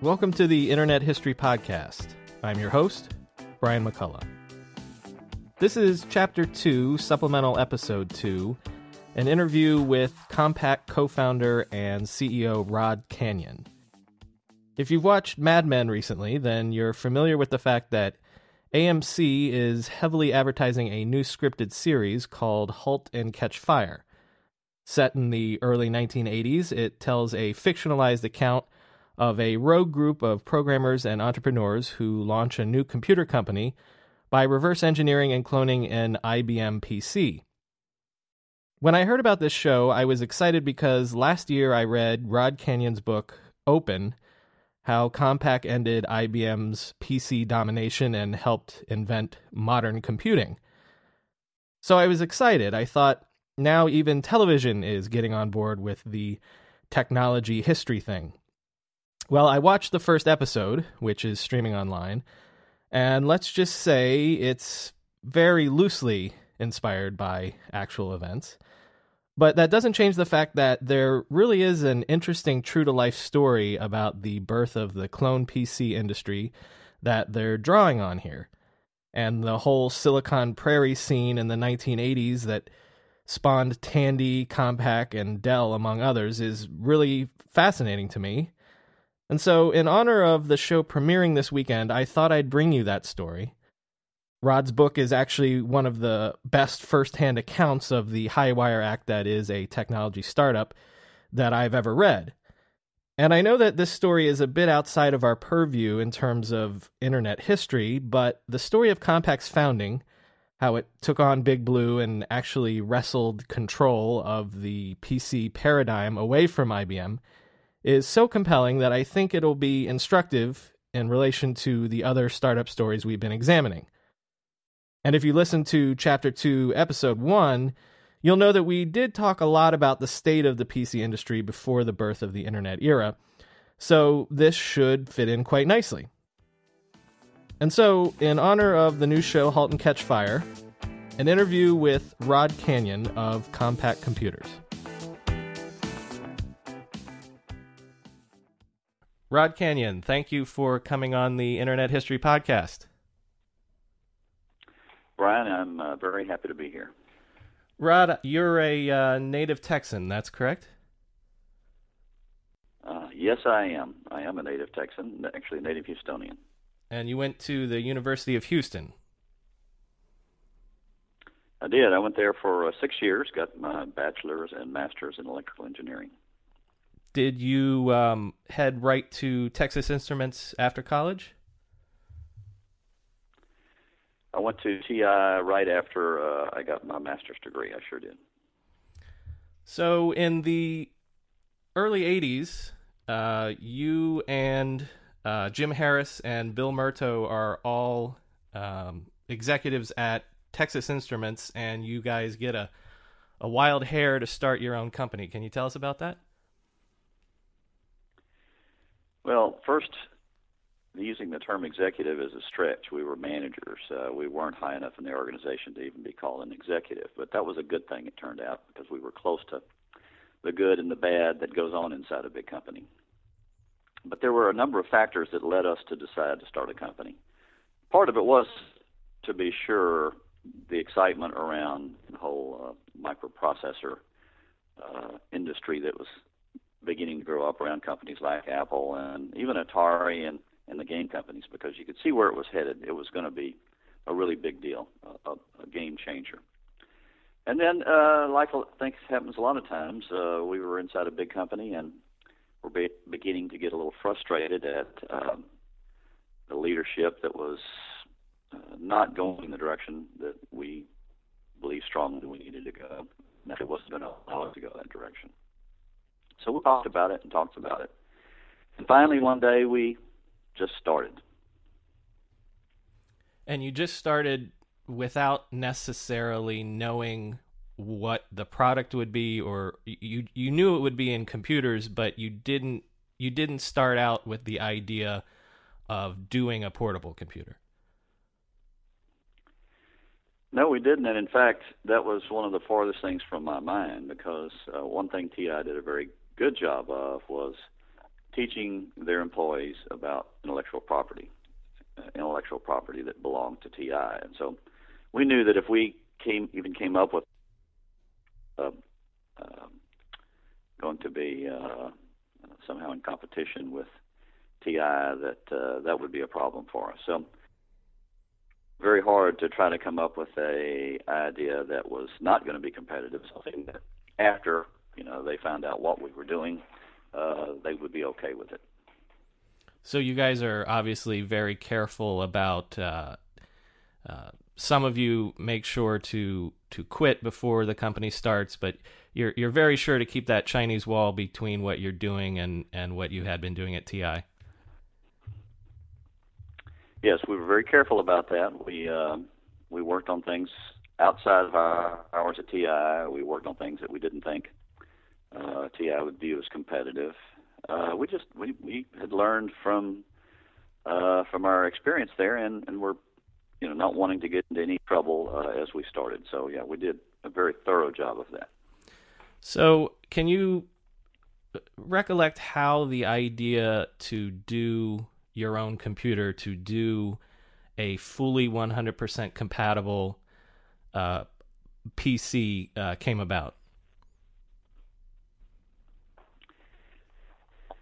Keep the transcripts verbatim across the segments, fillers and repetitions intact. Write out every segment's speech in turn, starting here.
Welcome to the Internet History Podcast. I'm your host, Brian McCullough. This is Chapter two, Supplemental Episode two, an interview with Compaq co-founder and C E O Rod Canion. If you've watched Mad Men recently, then you're familiar with the fact that A M C is heavily advertising a new scripted series called Halt and Catch Fire. Set in the early nineteen eighties, it tells a fictionalized account of a rogue group of programmers and entrepreneurs who launch a new computer company by reverse engineering and cloning an I B M P C. When I heard about this show, I was excited because last year I read Rod Canion's book, Open, How Compaq Ended I B M's P C Domination and Helped Invent Modern Computing. So I was excited. I thought, now even television is getting on board with the technology history thing. Well, I watched the first episode, which is streaming online, and let's just say it's very loosely inspired by actual events. But that doesn't change the fact that there really is an interesting true-to-life story about the birth of the clone P C industry that they're drawing on here, and the whole Silicon Prairie scene in the nineteen eighties that spawned Tandy, Compaq, and Dell, among others, is really fascinating to me. And so, in honor of the show premiering this weekend, I thought I'd bring you that story. Rod's book is actually one of the best firsthand accounts of the high-wire act that is a technology startup that I've ever read. And I know that this story is a bit outside of our purview in terms of internet history, but the story of Compaq's founding, how it took on Big Blue and actually wrestled control of the P C paradigm away from I B M, is so compelling that I think it'll be instructive in relation to the other startup stories we've been examining. And if you listen to Chapter two, Episode one, you'll know that we did talk a lot about the state of the P C industry before the birth of the internet era, so this should fit in quite nicely. And so, in honor of the new show Halt and Catch Fire, an interview with Rod Canion of Compaq Computers. Rod Canion, thank you for coming on the Internet History Podcast. Brian, I'm uh, very happy to be here. Rod, you're a uh, native Texan, that's correct? Uh, yes, I am. I am a native Texan, actually a native Houstonian. And you went to the University of Houston. I did. I went there for uh, six years, got my bachelor's and master's in electrical engineering. Did you um, head right to Texas Instruments after college? I went to T I right after uh, I got my master's degree. I sure did. So in the early eighties, uh, you and uh, Jim Harris and Bill Murto are all um, executives at Texas Instruments, and you guys get a, a wild hair to start your own company. Can you tell us about that? Well, first, using the term executive is a stretch. We were managers. Uh, we weren't high enough in the organization to even be called an executive. But that was a good thing, it turned out, because we were close to the good and the bad that goes on inside a big company. But there were a number of factors that led us to decide to start a company. Part of it was, to be sure, the excitement around the whole uh, microprocessor uh, industry that was beginning to grow up around companies like Apple and even Atari and, and the game companies, because you could see where it was headed. It was going to be a really big deal, a, a game changer. And then, uh, like I think happens a lot of times, uh, we were inside a big company and we're be- beginning to get a little frustrated at um, the leadership that was uh, not going in the direction that we believe strongly we needed to go, and that it wasn't going to allow us to go that direction. So we talked about it and talked about it. And finally, one day, we just started. And you just started without necessarily knowing what the product would be, or you you knew it would be in computers, but you didn't you didn't start out with the idea of doing a portable computer. No, we didn't, and in fact, that was one of the farthest things from my mind, because uh, one thing T I did a very good job of was teaching their employees about intellectual property, uh, intellectual property that belonged to T I. And so we knew that if we came even came up with uh, uh, going to be uh, somehow in competition with T I, that uh, that would be a problem for us. So very hard to try to come up with a idea that was not going to be competitive, something that after, you know, they found out what we were doing, uh, they would be okay with it. So you guys are obviously very careful about, uh, uh, some of you make sure to, to quit before the company starts, but you're, you're very sure to keep that Chinese wall between what you're doing and, and what you had been doing at T I. Yes, we were very careful about that. We uh, we worked on things outside of our hours at T I. We worked on things that we didn't think uh, T I would view as competitive. Uh, we just we, we had learned from uh, from our experience there, and, and we're you know not wanting to get into any trouble uh, as we started. So yeah, we did a very thorough job of that. So can you recollect how the idea to do your own computer, to do a fully one hundred percent compatible uh, P C uh, came about?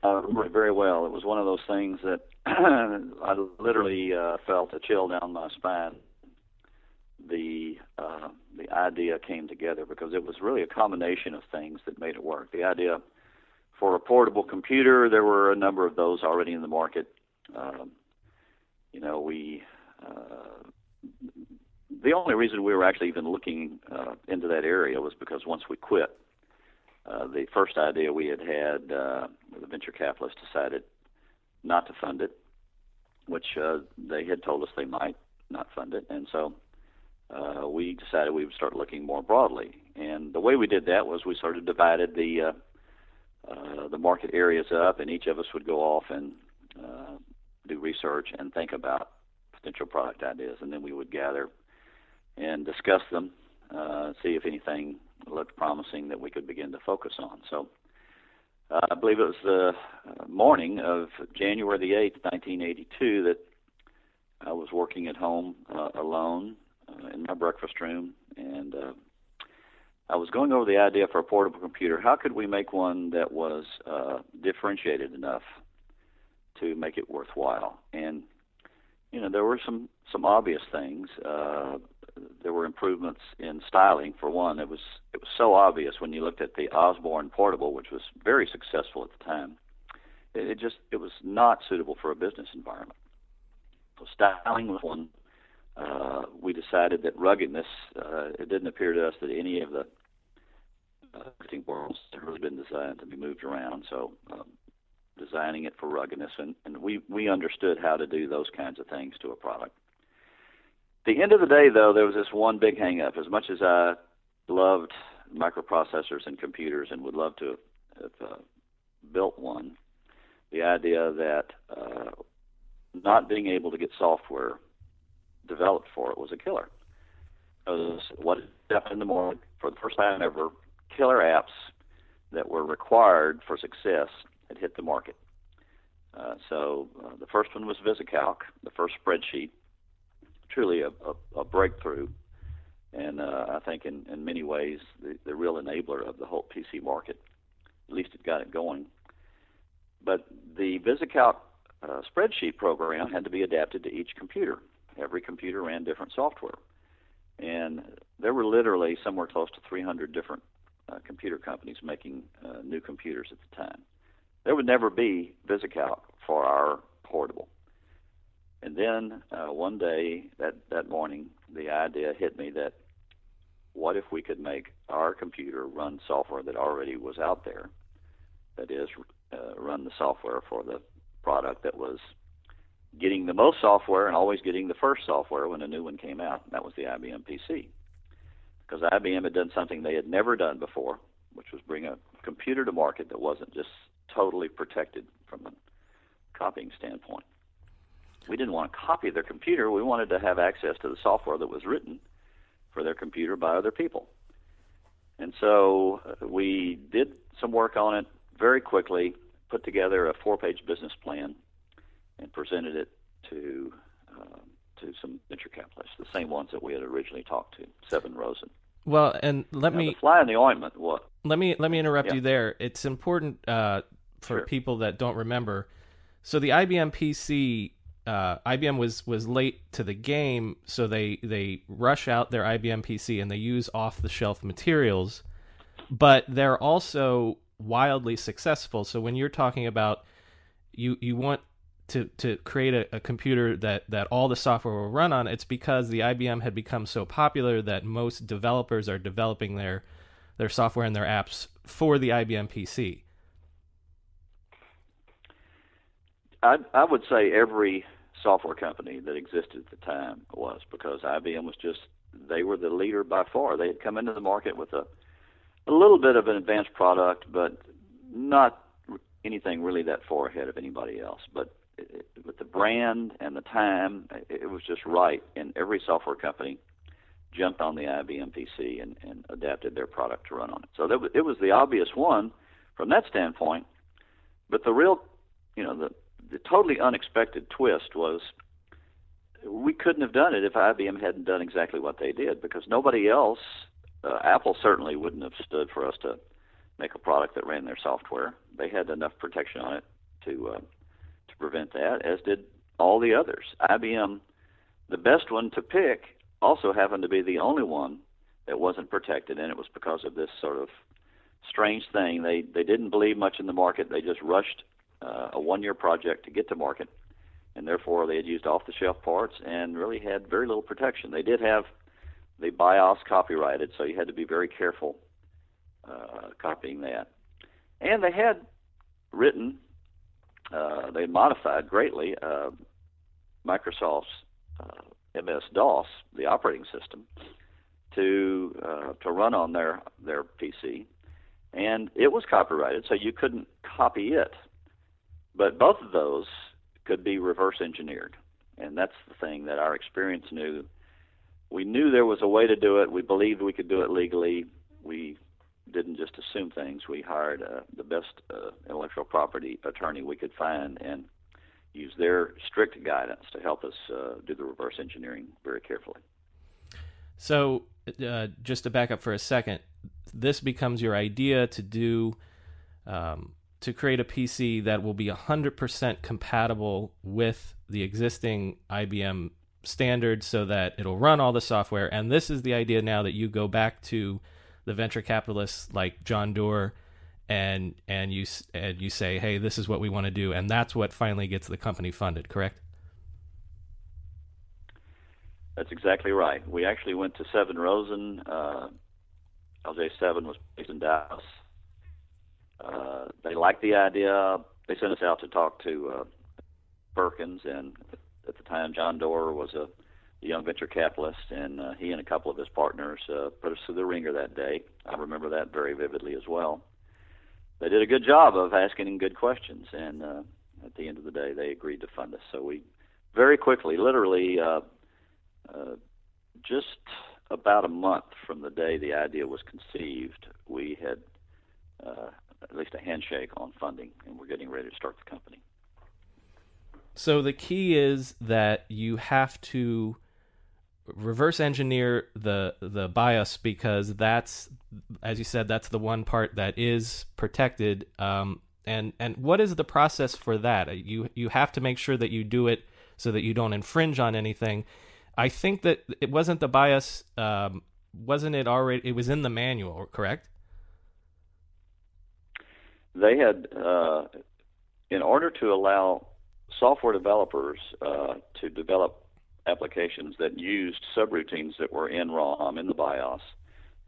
I remember it very well. It was one of those things that I literally uh, felt a chill down my spine. The uh, the idea came together because it was really a combination of things that made it work. The idea for a portable computer, there were a number of those already in the market. Um, you know, we, uh, the only reason we were actually even looking uh, into that area was because once we quit, uh, the first idea we had had, uh, the venture capitalists decided not to fund it, which uh, they had told us they might not fund it. And so uh, we decided we would start looking more broadly. And the way we did that was we sort of divided the, uh, uh, the market areas up, and each of us would go off and uh, do research and think about potential product ideas, and then we would gather and discuss them, uh, see if anything looked promising that we could begin to focus on. So uh, I believe it was the morning of January the eighth, nineteen eighty-two, that I was working at home uh, alone uh, in my breakfast room, and uh, I was going over the idea for a portable computer. How could we make one that was uh, differentiated enough to make it worthwhile? And, you know, there were some, some obvious things. Uh, there were improvements in styling, for one. It was it was so obvious when you looked at the Osborne portable, which was very successful at the time. It, it just, it was not suitable for a business environment. So styling was one. Uh, we decided that ruggedness, uh, it didn't appear to us that any of the existing uh, portables had really been designed to be moved around, so um, designing it for ruggedness, and, and we, we understood how to do those kinds of things to a product. The end of the day, though, there was this one big hang-up. As much as I loved microprocessors and computers and would love to have uh, built one, the idea that uh, not being able to get software developed for it was a killer. It was what happened in the morning, for the first time ever, killer apps that were required for success had hit the market. Uh, so uh, the first one was VisiCalc, the first spreadsheet, truly a, a, a breakthrough, and uh, I think in, in many ways the, the real enabler of the whole P C market. At least it got it going. But the VisiCalc uh, spreadsheet program had to be adapted to each computer. Every computer ran different software. And there were literally somewhere close to three hundred different uh, computer companies making uh, new computers at the time. There would never be VisiCalc for our portable. And then uh, one day, that, that morning, the idea hit me that what if we could make our computer run software that already was out there, that is, uh, run the software for the product that was getting the most software and always getting the first software when a new one came out. That was the I B M P C, because I B M had done something they had never done before, which was bring a computer to market that wasn't just totally protected from a copying standpoint. We didn't want to copy their computer. We wanted to have access to the software that was written for their computer by other people. And so we did some work on it very quickly, put together a four-page business plan, and presented it to uh, to some venture capitalists, the same ones that we had originally talked to, Sevin Rosen. Well, and let now, me the fly in the ointment. What? Let me let me interrupt yeah. you there. It's important uh, for sure. people that don't remember. So the I B M P C, uh, I B M was was late to the game, so they they rush out their I B M P C and they use off the shelf materials, but they're also wildly successful. So when you're talking about you you want to to create a, a computer that, that all the software will run on, it's because the I B M had become so popular that most developers are developing their their software and their apps for the I B M P C. I, I would say every software company that existed at the time was, because I B M was just, they were the leader by far. They had come into the market with a, a little bit of an advanced product, but not anything really that far ahead of anybody else. But It, with the brand and the time, it, it was just right, and every software company jumped on the I B M P C and, and adapted their product to run on it. So that was, it was the obvious one from that standpoint. But the real, you know, the, the totally unexpected twist was we couldn't have done it if I B M hadn't done exactly what they did, because nobody else, uh, Apple certainly wouldn't have stood for us to make a product that ran their software. They had enough protection on it to Uh, to prevent that, as did all the others. I B M, the best one to pick, also happened to be the only one that wasn't protected, and it was because of this sort of strange thing. They they didn't believe much in the market. They just rushed uh, a one-year project to get to market, and therefore they had used off-the-shelf parts and really had very little protection. They did have the BIOS copyrighted, so you had to be very careful uh, copying that. And they had written... Uh, they modified greatly uh, Microsoft's uh, M S DOS, the operating system, to uh, to run on their their P C, and it was copyrighted, so you couldn't copy it. But both of those could be reverse engineered, and that's the thing that our experience knew. We knew there was a way to do it. We believed we could do it legally. We didn't just assume things. We hired uh, the best uh, intellectual property attorney we could find and used their strict guidance to help us uh, do the reverse engineering very carefully. So uh, just to back up for a second, this becomes your idea to do, um, to create a P C that will be one hundred percent compatible with the existing I B M standard so that it'll run all the software. And this is the idea now that you go back to the venture capitalists like John Doerr, and and you and you say, hey, this is what we want to do, and that's what finally gets the company funded, correct? That's exactly right. We actually went to Sevin Rosen. Uh, L J Sevin was based in Dallas. Uh, they liked the idea. They sent us out to talk to uh, Perkins, and at the time, John Doerr was a young venture capitalist, and uh, he and a couple of his partners uh, put us through the ringer that day. I remember that very vividly as well. They did a good job of asking good questions, and uh, at the end of the day, they agreed to fund us. So we very quickly, literally uh, uh, just about a month from the day the idea was conceived, we had uh, at least a handshake on funding, and we're getting ready to start the company. So the key is that you have to reverse engineer the the BIOS, because that's, as you said, that's the one part that is protected. Um, and and what is the process for that? You you have to make sure that you do it so that you don't infringe on anything. I think that it wasn't the BIOS, um, wasn't it already? It was in the manual, correct? They had, uh, in order to allow software developers uh, to develop applications that used subroutines that were in ROM, in the BIOS,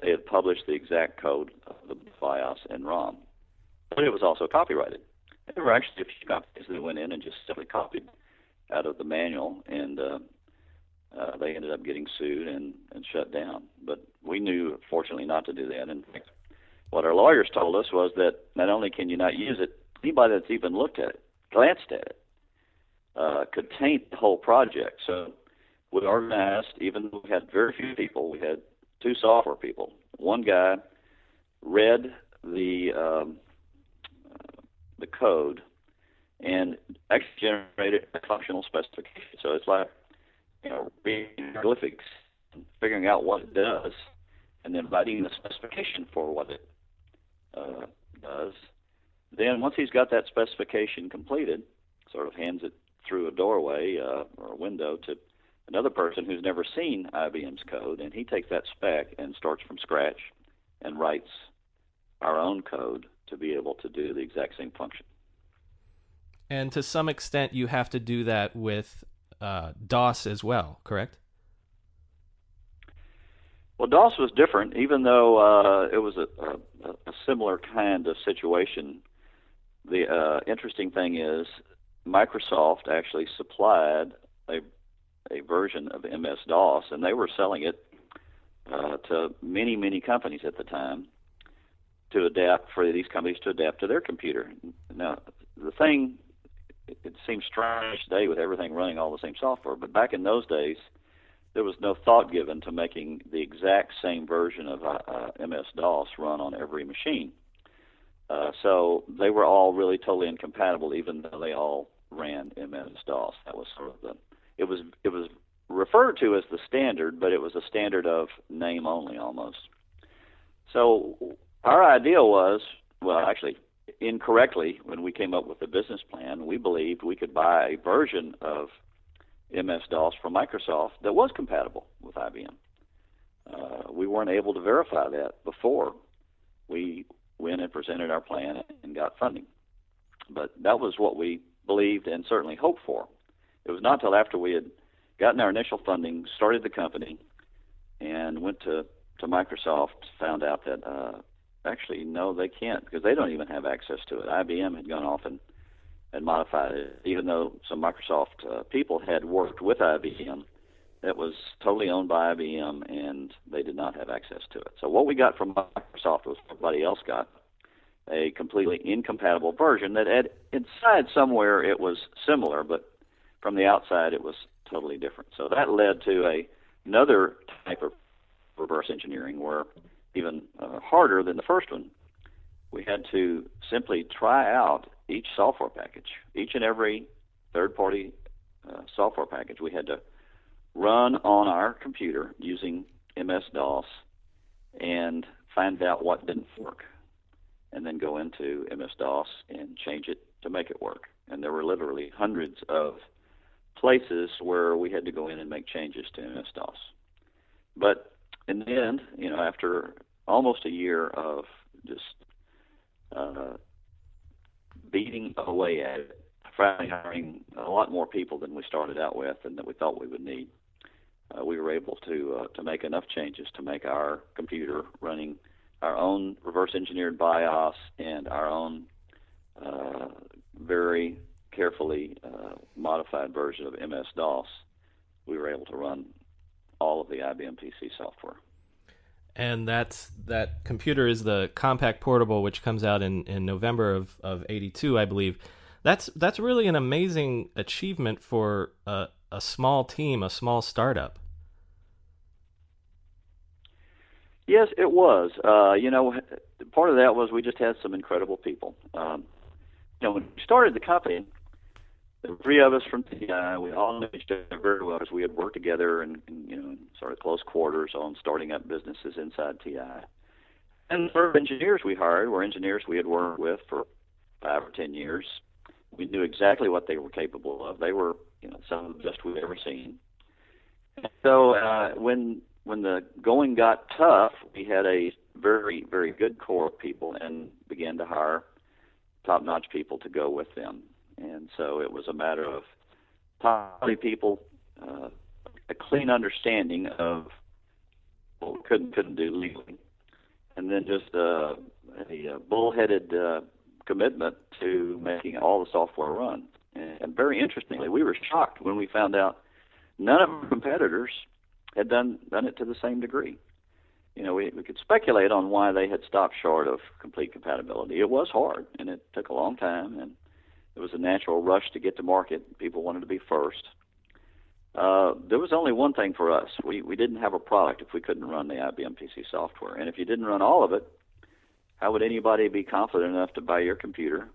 they had published the exact code of the BIOS in ROM. But it was also copyrighted. There were actually a few copies that went in and just simply copied out of the manual, and uh, uh, they ended up getting sued and, and shut down. But we knew, fortunately, not to do that. In fact, what our lawyers told us was that not only can you not use it, anybody that's even looked at it, glanced at it, Uh, could taint the whole project. So we organized, even though we had very few people, we had two software people. One guy read the um, uh, the code and actually generated a functional specification. So it's like, you know, reading hieroglyphics and figuring out what it does, and then writing the specification for what it uh, does. Then once he's got that specification completed, sort of hands it through a doorway uh, or a window to another person who's never seen I B M's code, and he takes that spec and starts from scratch and writes our own code to be able to do the exact same function. And to some extent, you have to do that with uh, DOS as well, correct? Well, DOS was different, even though uh, it was a, a, a similar kind of situation. The uh, interesting thing is, Microsoft actually supplied a a version of M S DOS, and they were selling it uh, to many, many companies at the time to adapt, for these companies to adapt to their computer. Now, the thing, it seems strange today with everything running all the same software, but back in those days, there was no thought given to making the exact same version of uh, M S DOS run on every machine. Uh, so they were all really totally incompatible, even though they all ran M S DOS. That was sort of the, it was it was referred to as the standard, but it was a standard of name only almost. So our idea was, well, actually incorrectly, when we came up with the business plan, we believed we could buy a version of M S DOS from Microsoft that was compatible with I B M. Uh, we weren't able to verify that before we went and presented our plan and got funding. But that was what we believed and certainly hoped for. It was not till after we had gotten our initial funding, started the company, and went to, to Microsoft, found out that uh, actually, no, they can't, because they don't even have access to it. I B M had gone off and, and modified it, even though some Microsoft uh, people had worked with I B M. That was totally owned by I B M, and they did not have access to it. So what we got from Microsoft was what everybody else got, a completely incompatible version that had, inside somewhere it was similar, but from the outside it was totally different. So that led to a, another type of reverse engineering, where even uh, harder than the first one, we had to simply try out each software package, each and every third-party uh, software package. We had to run on our computer using M S DOS and find out what didn't work, and then go into M S DOS and change it to make it work. And there were literally hundreds of places where we had to go in and make changes to M S DOS. But in the end, you know, after almost a year of just uh, beating away at it, finally hiring a lot more people than we started out with and that we thought we would need, Uh, we were able to uh, to make enough changes to make our computer running our own reverse-engineered BIOS and our own uh, very carefully uh, modified version of M S DOS. We were able to run all of the I B M P C software. And that's that computer is the Compaq Portable, which comes out in, in November of, of eighty-two, I believe. That's that's really an amazing achievement for uh, a small team, a small startup. Yes, it was. Uh, you know, part of that was we just had some incredible people. Um, you know, when we started the company, the three of us from T I, we all knew each other very well because we had worked together and, and you know, sort of close quarters on starting up businesses inside T I. And the first engineers we hired were engineers we had worked with for five or ten years. We knew exactly what they were capable of. They were, you know, some of the best we'd ever seen. So uh, when when the going got tough, we had a very, very good core of people and began to hire top-notch people to go with them. And so it was a matter of probably people, uh, a clean understanding of what we couldn't, couldn't do legally, and then just uh, a, a bullheaded uh, commitment to making all the software run. And, and very interestingly, we were shocked when we found out none of our competitors had done done it to the same degree. You know, we, we could speculate on why they had stopped short of complete compatibility. It was hard, and it took a long time, and it was a natural rush to get to market. People wanted to be first. Uh, there was only one thing for us. We, we didn't have a product if we couldn't run the I B M P C software. And if you didn't run all of it, how would anybody be confident enough to buy your computer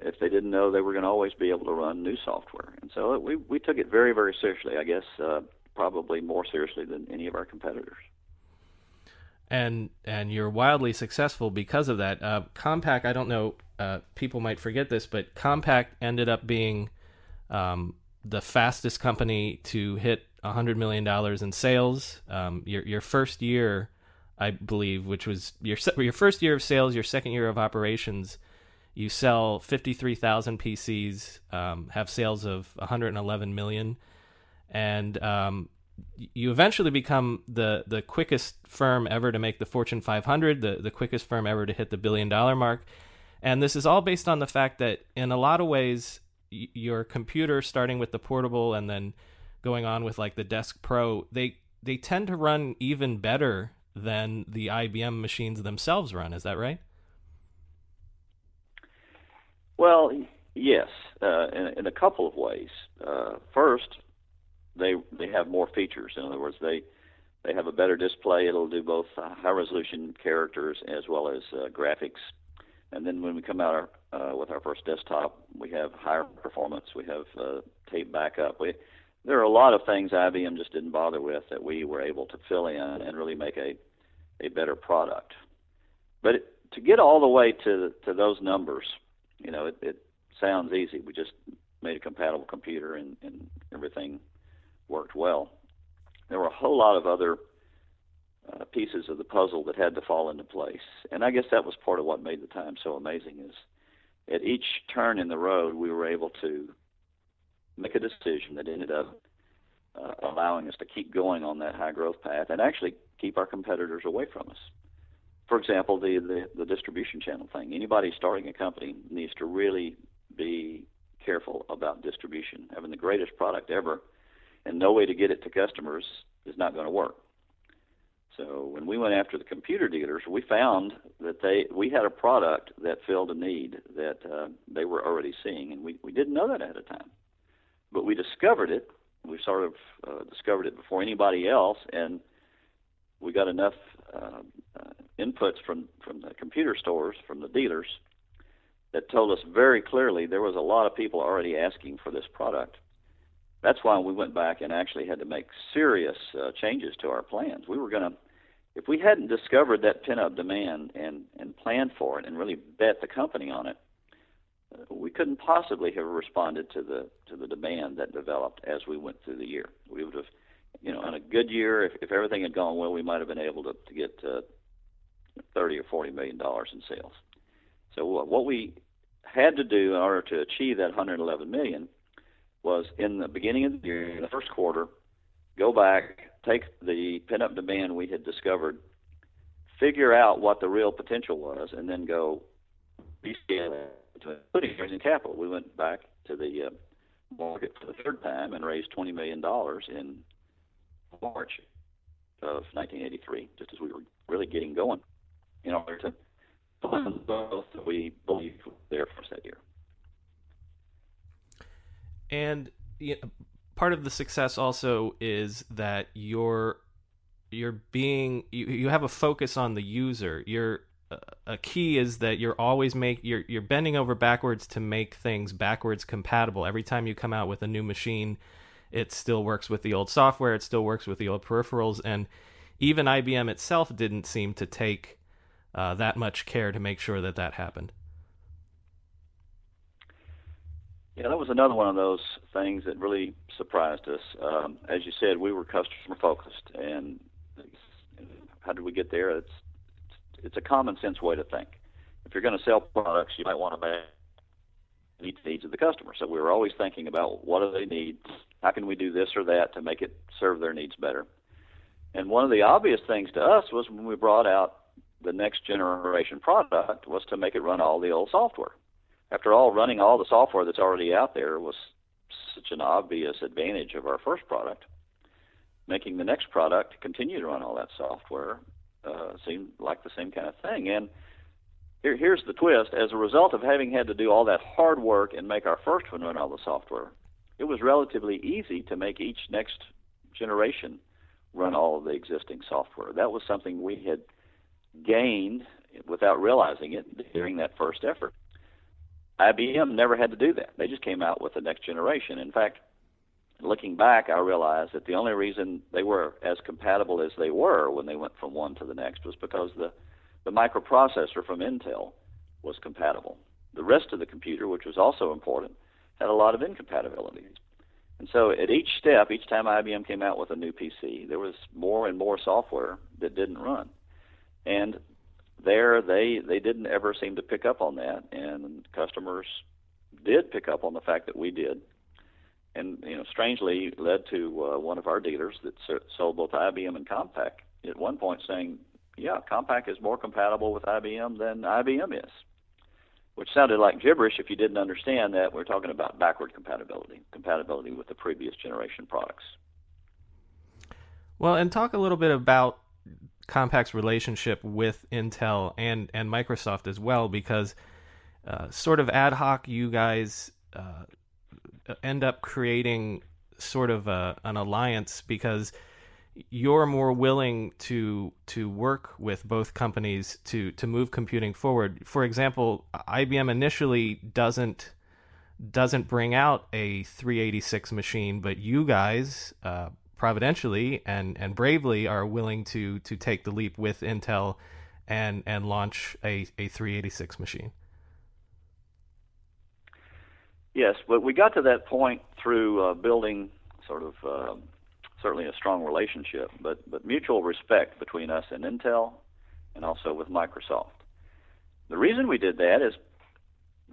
if they didn't know they were going to always be able to run new software? And so it, we, we took it very, very seriously, I guess, uh, probably more seriously than any of our competitors. And and you're wildly successful because of that. Uh, Compaq, I don't know, uh, people might forget this, but Compaq ended up being um, the fastest company to hit one hundred million dollars in sales. Um, your your first year, I believe, which was your your first year of sales, your second year of operations, you sell fifty-three thousand P Cs, um, have sales of one hundred eleven million dollars, and um, you eventually become the, the quickest firm ever to make the Fortune five hundred, the, the quickest firm ever to hit the billion-dollar mark. And this is all based on the fact that in a lot of ways, y- your computer, starting with the portable and then going on with like the Desk Pro, they they tend to run even better than the I B M machines themselves run. Is that right? Well, yes, uh, in, in a couple of ways. Uh, first, they they have more features. In other words, they they have a better display. It'll do both high resolution characters as well as uh, graphics. And then when we come out our, uh, with our first desktop, we have higher performance. We have uh, tape backup. We, there are a lot of things I B M just didn't bother with that we were able to fill in and really make a, a better product. But it, to get all the way to to those numbers, you know, it, it sounds easy. We just made a compatible computer and, and everything worked well. There were a whole lot of other Uh, pieces of the puzzle that had to fall into place. And I guess that was part of what made the time so amazing is at each turn in the road, we were able to make a decision that ended up uh, allowing us to keep going on that high growth path and actually keep our competitors away from us. For example, the, the, the distribution channel thing. Anybody starting a company needs to really be careful about distribution. Having the greatest product ever and no way to get it to customers is not going to work. So when we went after the computer dealers, we found that they we had a product that filled a need that uh, they were already seeing, and we, we didn't know that at the time. But we discovered it. We sort of uh, discovered it before anybody else, and we got enough uh, uh, inputs from, from the computer stores, from the dealers, that told us very clearly there was a lot of people already asking for this product. That's why we went back and actually had to make serious uh, changes to our plans. We were going to If we hadn't discovered that pent-up demand and, and planned for it and really bet the company on it, we couldn't possibly have responded to the to the demand that developed as we went through the year. We would have, you know, in a good year, if, if everything had gone well, we might have been able to, to get uh, thirty or forty million dollars in sales. So what we had to do in order to achieve that one hundred eleven million dollars was in the beginning of the year, in the first quarter, go back, take the pent-up demand we had discovered, figure out what the real potential was, and then go rescale it, including raising capital. We went back to the uh, market for the third time and raised twenty million dollars in March of nineteen eighty-three, just as we were really getting going in order to fund the growth that we believed was there for us that year. And, you know, part of the success also is that you're you're being you, you have a focus on the user. You're a key is that you're always make you're you're bending over backwards to make things backwards compatible. Every time you come out with a new machine, it still works with the old software, it still works with the old peripherals, and even I B M itself didn't seem to take uh, that much care to make sure that that happened. Yeah, that was another one of those things that really surprised us. Um, as you said, we were customer focused, and how did we get there? It's it's a common sense way to think. If you're going to sell products, you might want to meet the needs of the customer. So we were always thinking about what do they need, how can we do this or that to make it serve their needs better. And one of the obvious things to us was when we brought out the next generation product was to make it run all the old software. After all, running all the software that's already out there was such an obvious advantage of our first product. Making the next product continue to run all that software uh, seemed like the same kind of thing. And here, here's the twist. As a result of having had to do all that hard work and make our first one run all the software, it was relatively easy to make each next generation run all of the existing software. That was something we had gained without realizing it during that first effort. I B M never had to do that. They just came out with the next generation. In fact, looking back, I realized that the only reason they were as compatible as they were when they went from one to the next was because the, the microprocessor from Intel was compatible. The rest of the computer, which was also important, had a lot of incompatibilities. And so at each step, each time I B M came out with a new P C, there was more and more software that didn't run. And there, they, they didn't ever seem to pick up on that, and customers did pick up on the fact that we did, and you know, strangely led to uh, one of our dealers that sold both I B M and Compaq at one point saying, yeah, Compaq is more compatible with I B M than I B M is, which sounded like gibberish if you didn't understand that we're talking about backward compatibility, compatibility with the previous generation products. Well, and talk a little bit about Compaq's relationship with Intel and, and Microsoft as well, because uh, sort of ad hoc, you guys uh, end up creating sort of a, an alliance because you're more willing to to work with both companies to, to move computing forward. For example, I B M initially doesn't doesn't bring out a three eighty-six machine, but you guys uh, providentially and, and bravely are willing to to take the leap with Intel and and launch a, a three eighty-six machine. Yes, but we got to that point through uh, building sort of uh, certainly a strong relationship, but, but mutual respect between us and Intel and also with Microsoft. The reason we did that is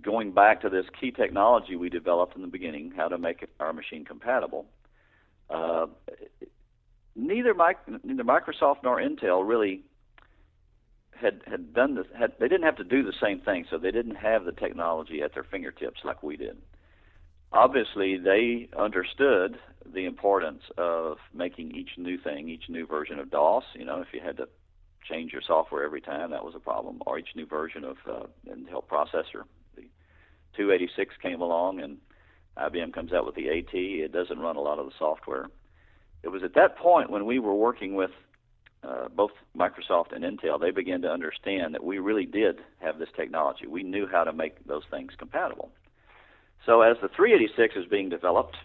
going back to this key technology we developed in the beginning, how to make our machine compatible. Uh, neither, neither Microsoft nor Intel really had had done this. Had, they didn't have to do the same thing, so they didn't have the technology at their fingertips like we did. Obviously, they understood the importance of making each new thing, each new version of DOS. You know, if you had to change your software every time, that was a problem. Or each new version of uh, Intel processor. The two eighty-six came along and I B M comes out with the AT. It doesn't run a lot of the software. It was at that point when we were working with uh, both Microsoft and Intel, they began to understand that we really did have this technology. We knew how to make those things compatible. So as the three eighty-six is being developed,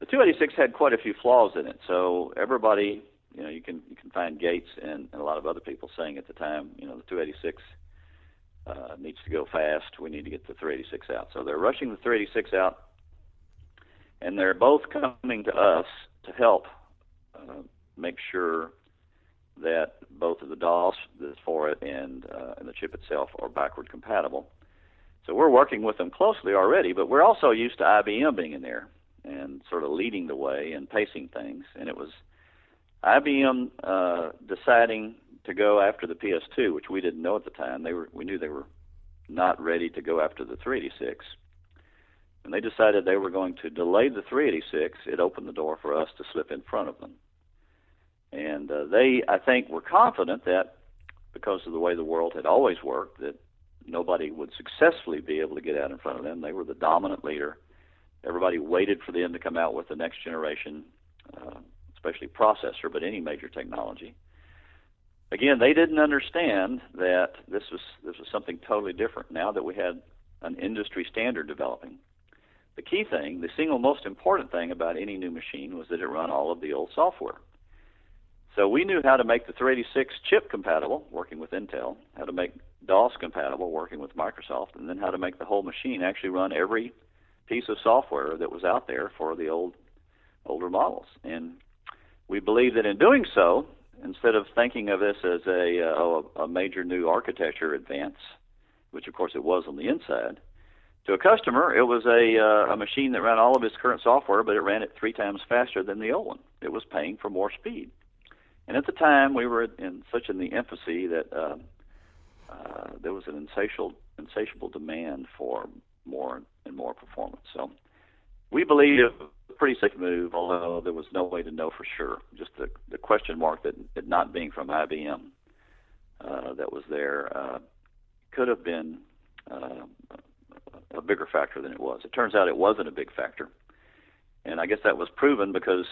the two eighty-six had quite a few flaws in it. So everybody, you know, you can you can find Gates and, and a lot of other people saying at the time, you know, the two eighty-six Uh, needs to go fast. We need to get the three eighty-six out. So they're rushing the three eighty-six out, and they're both coming to us to help uh, make sure that both of the DOS for it and, uh, and the chip itself are backward compatible. So we're working with them closely already, but we're also used to I B M being in there and sort of leading the way and pacing things. And it was I B M uh, deciding to go after the P S two, which we didn't know at the time. They were, we knew they were not ready to go after the three eighty-six. And they decided they were going to delay the three eighty-six. It opened the door for us to slip in front of them. And uh, they, I think, were confident that because of the way the world had always worked, that nobody would successfully be able to get out in front of them. They were the dominant leader Everybody waited for them to come out with the next generation, uh, especially processor, but any major technology. Again, they didn't understand that this was this was something totally different. Now that we had an industry standard developing, the key thing, the single most important thing about any new machine was that it ran all of the old software. So we knew how to make the three eighty-six chip compatible, working with Intel, how to make DOS compatible, working with Microsoft, and then how to make the whole machine actually run every piece of software that was out there for the old, older models. And we believe that in doing so, instead of thinking of this as a, uh, a major new architecture advance, which of course it was on the inside, to a customer, it was a, uh, a machine that ran all of its current software, but it ran it three times faster than the old one. It was paying for more speed. And at the time, we were in such in the infancy that uh, uh, there was an insatiable, insatiable demand for more and more performance. So we believe it was a pretty safe move, although there was no way to know for sure. Just the, the question mark that, that not being from I B M uh, that was there uh, could have been uh, a bigger factor than it was. It turns out it wasn't a big factor. And I guess that was proven because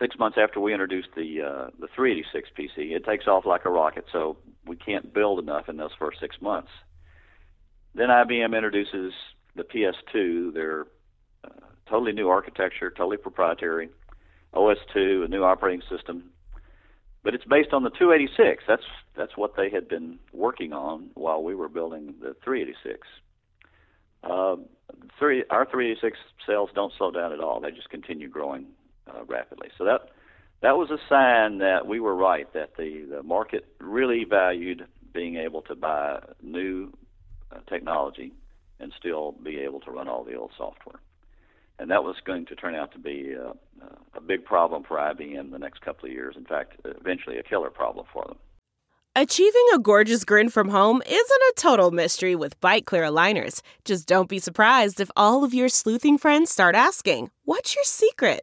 six months after we introduced the uh, the three eighty-six P C, it takes off like a rocket, so we can't build enough in those first six months. Then I B M introduces the P S two, their uh, totally new architecture, totally proprietary, O S two, a new operating system. But it's based on the two eighty-six. That's, that's what they had been working on while we were building the three eighty-six. Uh, three, our three eighty-six sales don't slow down at all. They just continue growing uh, rapidly. So that, that was a sign that we were right, that the, the market really valued being able to buy new Uh, technology and still be able to run all the old software. And that was going to turn out to be uh, uh, a big problem for I B M the next couple of years. In fact, eventually a killer problem for them. Achieving a gorgeous grin from home isn't a total mystery with Byte Clear aligners. Just don't be surprised if all of your sleuthing friends start asking, "What's your secret?"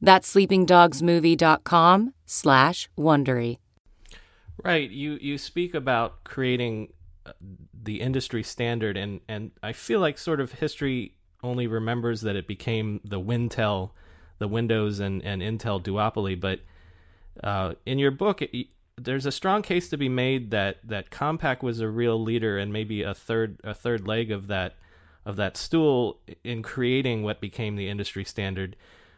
That's sleepingdogsmovie.com slash Wondery. Right. You, you speak about creating the industry standard, and, and I feel like sort of history only remembers that it became the Wintel, the Windows and, and Intel duopoly. But uh, in your book, it, there's a strong case to be made that, that Compaq was a real leader and maybe a third a third leg of that of that stool in creating what became the industry standard.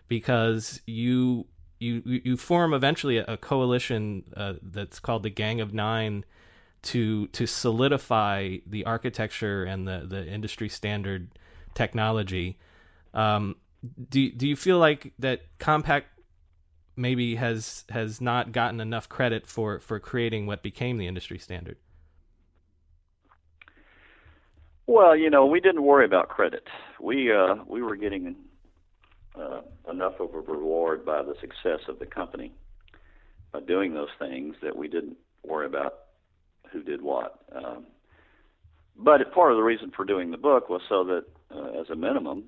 Because you you you form eventually a coalition uh, that's called the Gang of Nine to to solidify the architecture and the, the industry standard technology. Um, do do you feel like that Compaq maybe has has not gotten enough credit for, for creating what became the industry standard? Well, you know, we didn't worry about credit. We uh, we were getting Uh, enough of a reward by the success of the company by doing those things that we didn't worry about who did what. Um, but part of the reason for doing the book was so that, uh, as a minimum,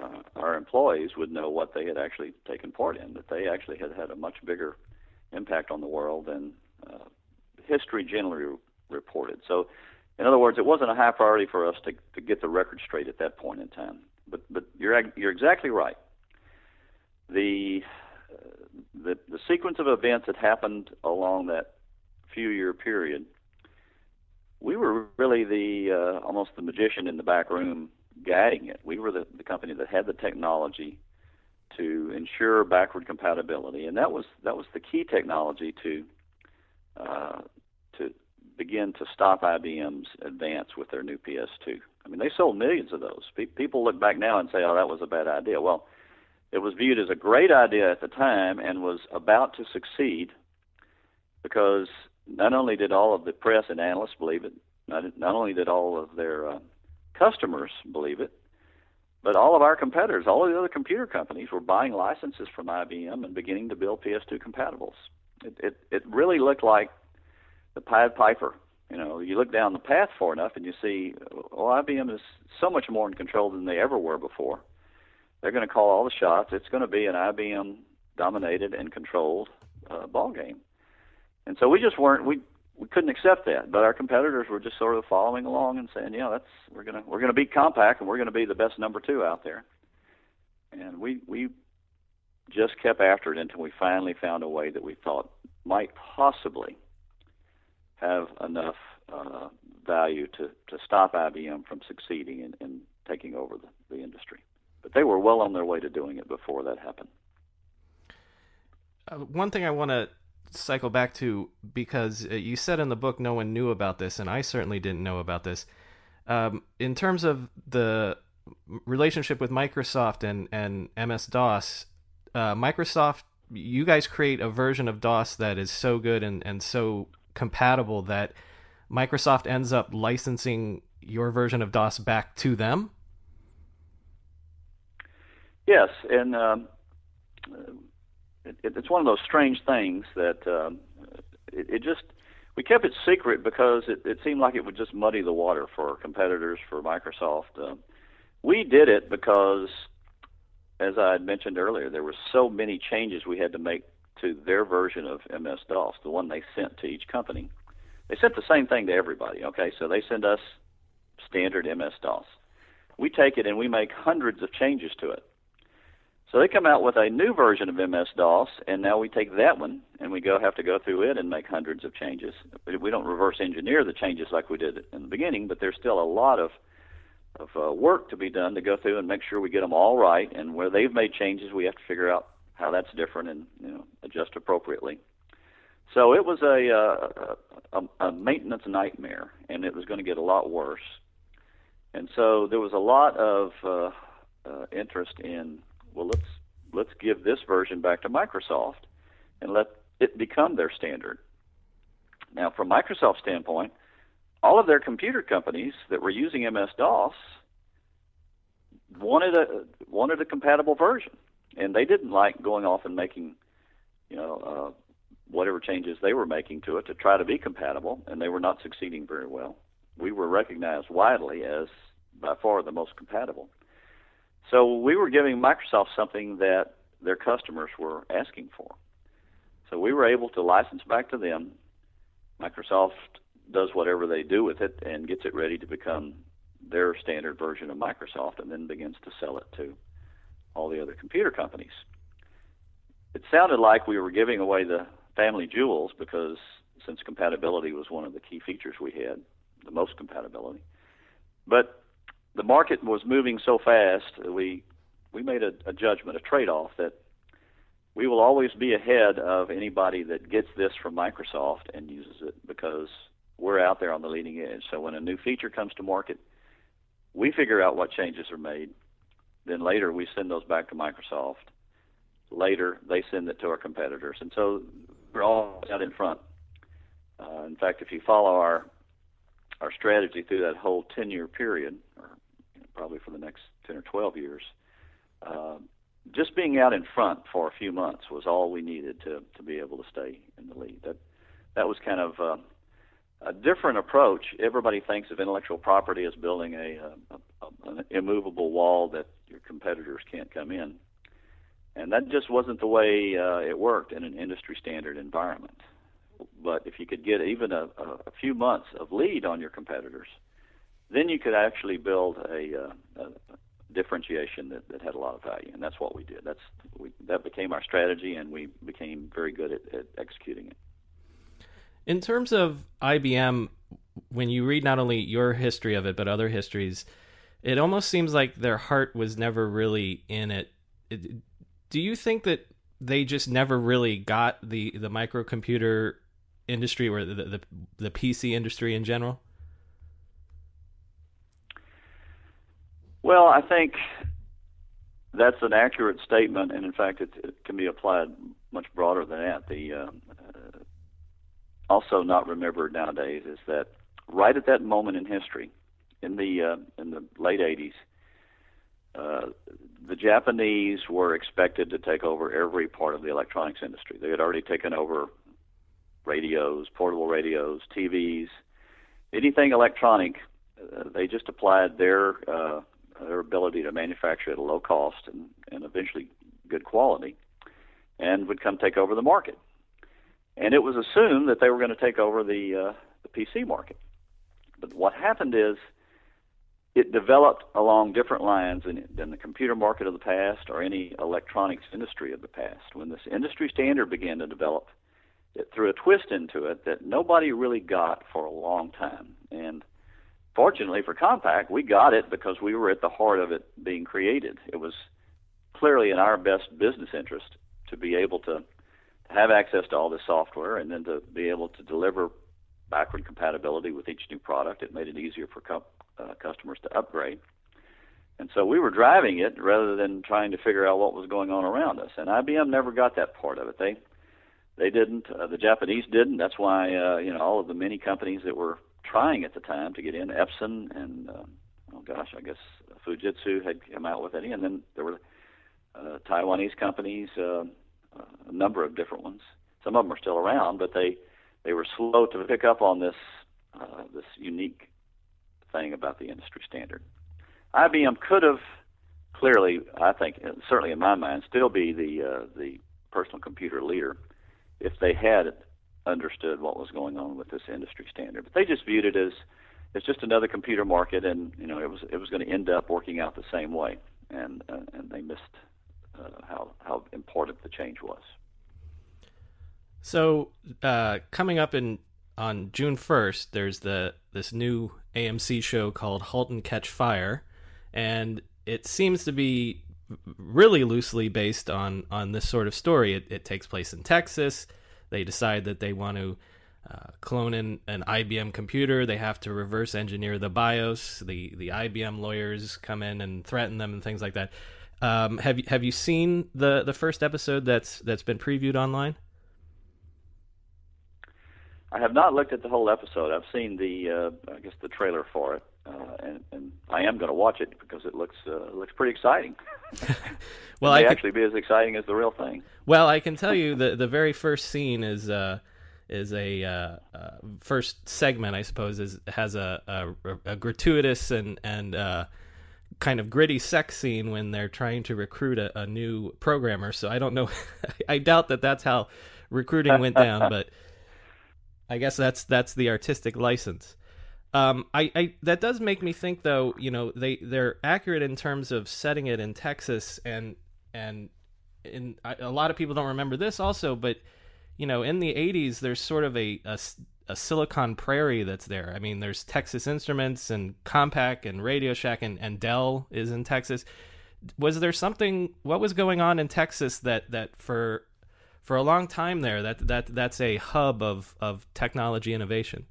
uh, our employees would know what they had actually taken part in, that they actually had had a much bigger impact on the world than uh, history generally re- reported. So, in other words, it wasn't a high priority for us to, to get the record straight at that point in time. But but you're you're exactly right. The, the the sequence of events that happened along that few-year period, we were really the uh, almost the magician in the back room guiding it. We were the, the company that had the technology to ensure backward compatibility, and that was that was the key technology to uh, to begin to stop I B M's advance with their new P S two. I mean, they sold millions of those. Pe- people look back now and say, "Oh, that was a bad idea." Well, it was viewed as a great idea at the time and was about to succeed, because not only did all of the press and analysts believe it, not, not only did all of their uh, customers believe it, but all of our competitors, all of the other computer companies, were buying licenses from I B M and beginning to build P S two compatibles. It, it, it really looked like the Pied Piper. You know, you look down the path far enough and you see, well, I B M is so much more in control than they ever were before. They're going to call all the shots. It's going to be an I B M-dominated and controlled uh, ball game. And so we just weren't we we couldn't accept that. But our competitors were just sort of following along and saying, yeah, that's we're gonna we're gonna beat Compaq and we're gonna be the best number two out there. And we we just kept after it until we finally found a way that we thought might possibly have enough uh, value to, to stop I B M from succeeding in, in taking over the, the industry. But they were well on their way to doing it before that happened. Uh, one thing I want to cycle back to, because you said in the book no one knew about this, and I certainly didn't know about this. Um, in terms of the relationship with Microsoft and, and M S DOS, uh, Microsoft, you guys create a version of DOS that is so good and, and so compatible that Microsoft ends up licensing your version of DOS back to them? Yes, and um, it, it's one of those strange things that um, it, it just, we kept it secret because it, it seemed like it would just muddy the water for competitors, for Microsoft. Um, we did it because, as I had mentioned earlier, there were so many changes we had to make to their version of M S DOS, the one they sent to each company. They sent the same thing to everybody, okay? So they send us standard M S DOS. We take it and we make hundreds of changes to it. So they come out with a new version of M S DOS, and now we take that one, and we go have to go through it and make hundreds of changes. We don't reverse engineer the changes like we did in the beginning, but there's still a lot of, of uh, work to be done to go through and make sure we get them all right, and where they've made changes, we have to figure out how that's different and, you know, adjust appropriately. So it was a, uh, a, a maintenance nightmare, and it was going to get a lot worse. And so there was a lot of uh, uh, interest in, well, let's let's give this version back to Microsoft and let it become their standard. Now, from Microsoft's standpoint, all of their computer companies that were using M S DOS wanted a wanted a compatible version, and they didn't like going off and making, you know, uh, whatever changes they were making to it to try to be compatible, and they were not succeeding very well. We were recognized widely as by far the most compatible. So we were giving Microsoft something that their customers were asking for. So we were able to license back to them. Microsoft does whatever they do with it and gets it ready to become their standard version of Microsoft, and then begins to sell it to all the other computer companies. It sounded like we were giving away the family jewels, because since compatibility was one of the key features we had, the most compatibility. But the market was moving so fast, we we made a, a judgment, a trade-off, that we will always be ahead of anybody that gets this from Microsoft and uses it, because we're out there on the leading edge. So when a new feature comes to market, we figure out what changes are made. Then later, we send those back to Microsoft. Later, they send it to our competitors. And so we're all out in front. Uh, in fact, if you follow our our strategy through that whole ten-year period, or probably for the next ten or twelve years, uh, just being out in front for a few months was all we needed to, to be able to stay in the lead. That that was kind of uh, a different approach. Everybody thinks of intellectual property as building a, a, a an immovable wall that your competitors can't come in, and that just wasn't the way uh, it worked in an industry-standard environment. But if you could get even a, a few months of lead on your competitors, then you could actually build a, uh, a differentiation that, that had a lot of value, and that's what we did. That's we, that became our strategy, and we became very good at, at executing it. In terms of I B M, when you read not only your history of it but other histories, it almost seems like their heart was never really in it. It do you think that they just never really got the, the microcomputer industry or the, the the P C industry in general? Well, I think that's an accurate statement, and in fact, it, it can be applied much broader than that. The um, uh, also not remembered nowadays is that right at that moment in history, in the uh, in the late eighties, uh, the Japanese were expected to take over every part of the electronics industry. They had already taken over radios, portable radios, T Vs, anything electronic. Uh, they just applied their uh, their ability to manufacture at a low cost and, and eventually good quality, and would come take over the market. And it was assumed that they were going to take over the uh, the P C market. But what happened is it developed along different lines than, than the computer market of the past or any electronics industry of the past. When this industry standard began to develop, it threw a twist into it that nobody really got for a long time. And fortunately for Compaq, we got it because we were at the heart of it being created. It was clearly in our best business interest to be able to have access to all this software and then to be able to deliver backward compatibility with each new product. It made it easier for com- uh, customers to upgrade. And so we were driving it rather than trying to figure out what was going on around us. And I B M never got that part of it. They They didn't. Uh, the Japanese didn't. That's why uh, you know all of the many companies that were trying at the time to get in, Epson and uh, oh gosh, I guess Fujitsu had come out with it, and then there were uh, Taiwanese companies, uh, a number of different ones. Some of them are still around, but they, they were slow to pick up on this uh, this unique thing about the industry standard. I B M could have clearly, I think, certainly in my mind, still be the uh, the personal computer leader if they had understood what was going on with this industry standard. But they just viewed it as it's just another computer market, and you know it was it was going to end up working out the same way, and uh, and they missed uh, how how important the change was. So uh, coming up in on June first, there's the this new A M C show called Halt and Catch Fire, and it seems to be really loosely based on, on this sort of story. It, it takes place in Texas. They decide that they want to uh, clone in an I B M computer. They have to reverse engineer the BIOS. The the I B M lawyers come in and threaten them and things like that. Um, have you have you seen the, the first episode that's that's been previewed online? I have not looked at the whole episode. I've seen the uh, I guess the trailer for it. Uh, and, and I am going to watch it because it looks uh, looks pretty exciting. Well, it may I can, actually be as exciting as the real thing. Well, I can tell you the the very first scene is uh, is a uh, uh, first segment, I suppose, is has a a, a gratuitous and and uh, kind of gritty sex scene when they're trying to recruit a, a new programmer. So I don't know. I doubt that that's how recruiting went down, but I guess that's that's the artistic license. Um, I, I that does make me think, though, you know, they they're accurate in terms of setting it in Texas, and and in I, a lot of people don't remember this also, but you know, in the eighties there's sort of a, a a Silicon Prairie that's there. I mean, there's Texas Instruments and Compaq and Radio Shack, and, and Dell is in Texas. Was there something? What was going on in Texas that that for for a long time there that that that's a hub of of technology innovation?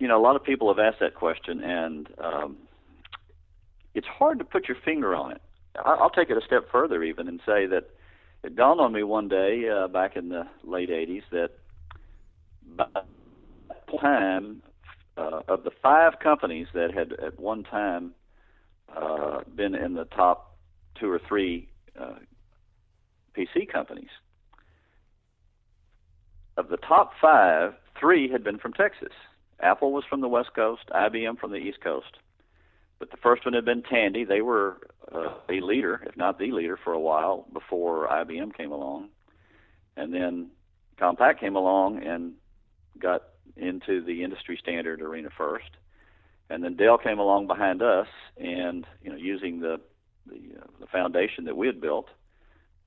You know, a lot of people have asked that question, and um, it's hard to put your finger on it. I'll take it a step further even and say that it dawned on me one day uh, back in the late eighties that by the time uh, of the five companies that had at one time uh, been in the top two or three uh, P C companies, of the top five, three had been from Texas. Apple was from the West Coast, I B M from the East Coast. But the first one had been Tandy. They were uh, a leader, if not the leader, for a while before I B M came along. And then Compaq came along and got into the industry standard arena first. And then Dell came along behind us and, you know, using the the, uh, the foundation that we had built,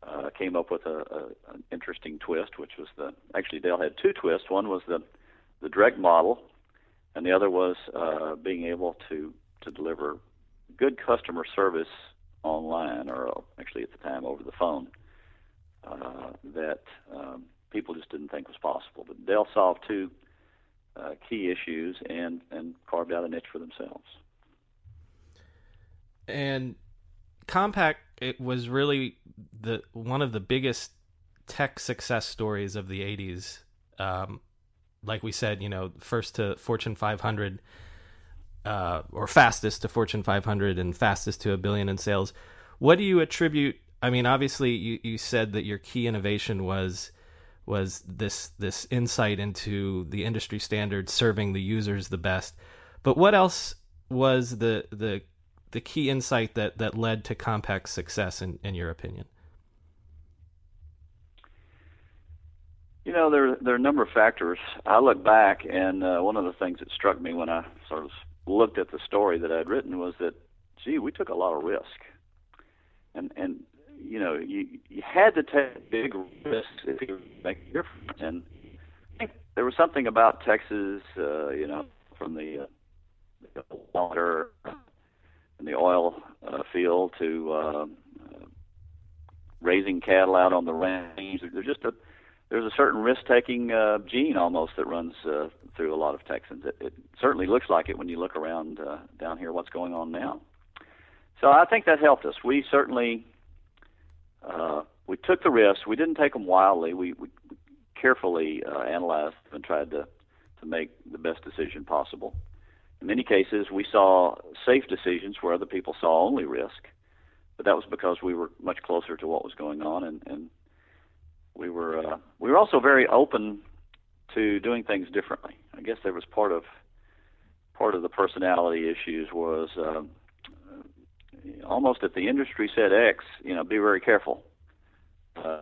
uh, came up with a, a, an interesting twist, which was the – actually Dell had two twists. One was the, the direct model, and the other was uh, being able to, to deliver good customer service online, or actually at the time over the phone, uh, that um, people just didn't think was possible. But Dell solved two uh, key issues and, and carved out a niche for themselves. And Compaq, it was really the one of the biggest tech success stories of the eighties. Um, like we said, you know, first to Fortune five hundred, uh, or fastest to Fortune five hundred, and fastest to a billion in sales. What do you attribute? I mean, obviously, you, you said that your key innovation was was this this insight into the industry standard, serving the users the best. But what else was the the the key insight that, that led to Compaq's success, in, in your opinion? You know, there, there are a number of factors. I look back, and uh, one of the things that struck me when I sort of looked at the story that I'd written was that, gee, we took a lot of risk. And, and you know, you, you had to take big risks if you make a difference. And I think there was something about Texas, uh, you know, from the uh, water... in the oil uh, field to uh, uh, raising cattle out on the range. There's just a there's a certain risk-taking uh, gene almost that runs uh, through a lot of Texans. It, it certainly looks like it when you look around uh, down here. What's going on now? So I think that helped us. We certainly uh, we took the risks. We didn't take them wildly. We, we carefully uh, analyzed and tried to to make the best decision possible. In many cases, we saw safe decisions where other people saw only risk, but that was because we were much closer to what was going on, and, and we were uh, we were also very open to doing things differently. I guess there was part of part of the personality issues was uh, almost if the industry said X, you know, be very careful, uh,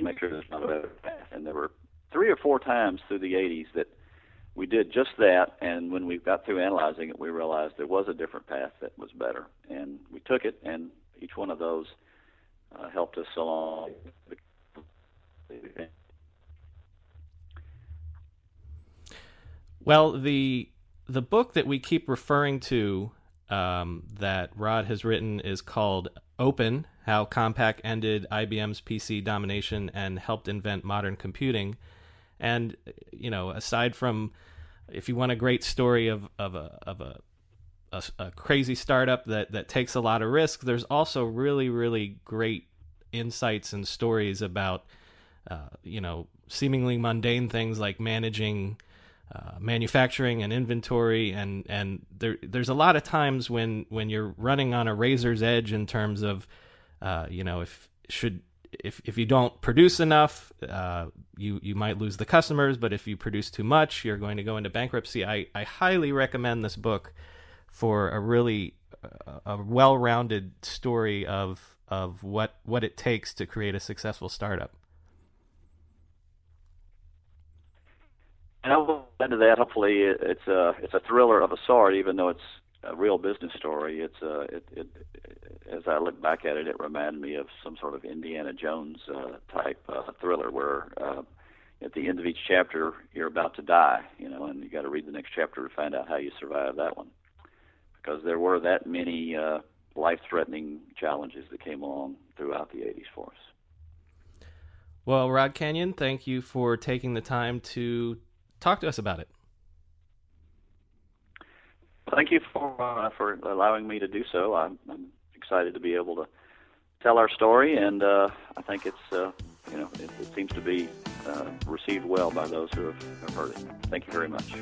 make sure there's not a better path. And there were three or four times through the eighties that we did just that, and when we got through analyzing it, we realized there was a different path that was better, and we took it, and each one of those uh, helped us along. Well, the the book that we keep referring to um, that Rod has written is called Open, How Compaq Ended I B M's P C Domination and Helped Invent Modern Computing. And, you know, aside from, if you want a great story of, of, a, of a, a, a crazy startup that, that takes a lot of risk, there's also really, really great insights and stories about, uh, you know, seemingly mundane things like managing uh, manufacturing and inventory. And, and there there's a lot of times when, when you're running on a razor's edge in terms of, uh, you know, if should... If if you don't produce enough, uh, you you might lose the customers. But if you produce too much, you're going to go into bankruptcy. I, I highly recommend this book for a really uh, a well-rounded story of of what what it takes to create a successful startup. And I will add to that. Hopefully, it's a it's a thriller of a sort, even though it's a real business story. It's uh, it, it, as I look back at it, it reminded me of some sort of Indiana Jones uh, type uh, thriller where uh, at the end of each chapter, you're about to die, you know, and you got to read the next chapter to find out how you survive that one, because there were that many uh, life-threatening challenges that came along throughout the eighties for us. Well, Rod Canion, thank you for taking the time to talk to us about it. Thank you for uh, for allowing me to do so. I'm, I'm excited to be able to tell our story, and uh, I think it's uh, you know it, it seems to be uh, received well by those who have, have heard it. Thank you very much.